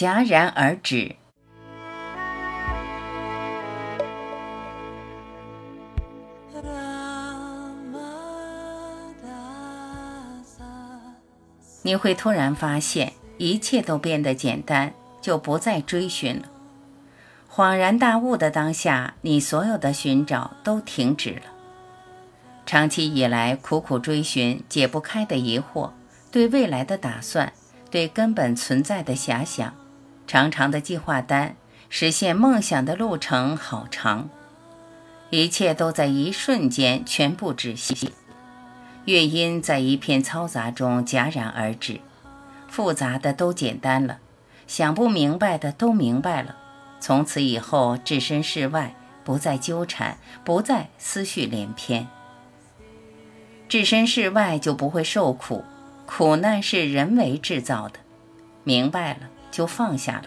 戛然而止。你会突然发现一切都变得简单，就不再追寻了。恍然大悟的当下，你所有的寻找都停止了。长期以来苦苦追寻解不开的疑惑，对未来的打算，对根本存在的遐想，长长的计划单，实现梦想的路程好长，一切都在一瞬间全部止息。乐音在一片嘈杂中戛然而止，复杂的都简单了，想不明白的都明白了。从此以后，置身事外，不再纠缠，不再思绪连篇。置身事外就不会受苦，苦难是人为制造的。明白了就放下了，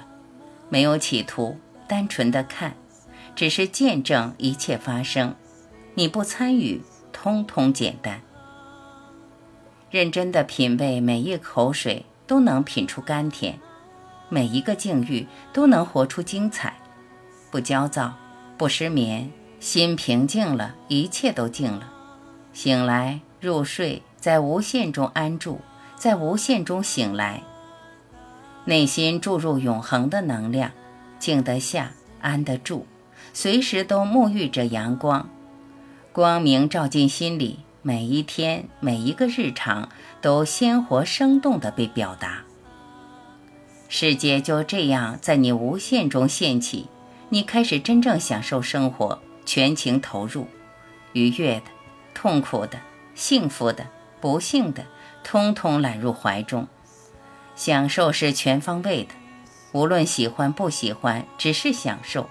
没有企图，单纯的看，只是见证一切发生。你不参与，通通简单。认真的品味每一口水，都能品出甘甜；每一个境遇，都能活出精彩。不焦躁，不失眠，心平静了，一切都静了。醒来入睡，在无限中安住，在无限中醒来，内心注入永恒的能量，静得下，安得住，随时都沐浴着阳光，光明照进心里。每一天，每一个日常，都鲜活生动地被表达。世界就这样在你无限中现起，你开始真正享受生活，全情投入，愉悦的、痛苦的、幸福的、不幸的，通通揽入怀中。享受是全方位的，无论喜欢不喜欢，只是享受。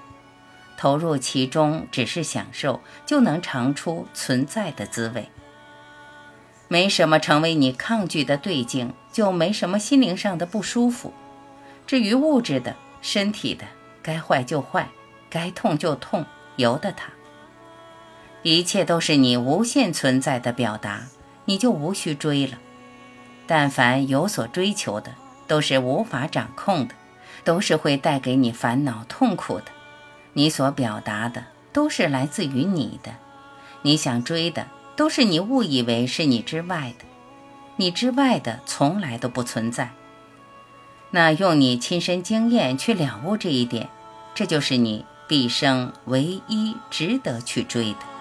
投入其中，只是享受，就能尝出存在的滋味。没什么成为你抗拒的对境，就没什么心灵上的不舒服。至于物质的、身体的，该坏就坏，该痛就痛，由得它。一切都是你无限存在的表达，你就无需追了。但凡有所追求的，都是无法掌控的，都是会带给你烦恼痛苦的。你所表达的都是来自于你的，你想追的都是你误以为是你之外的，你之外的从来都不存在。那用你亲身经验去了悟这一点，这就是你毕生唯一值得去追的。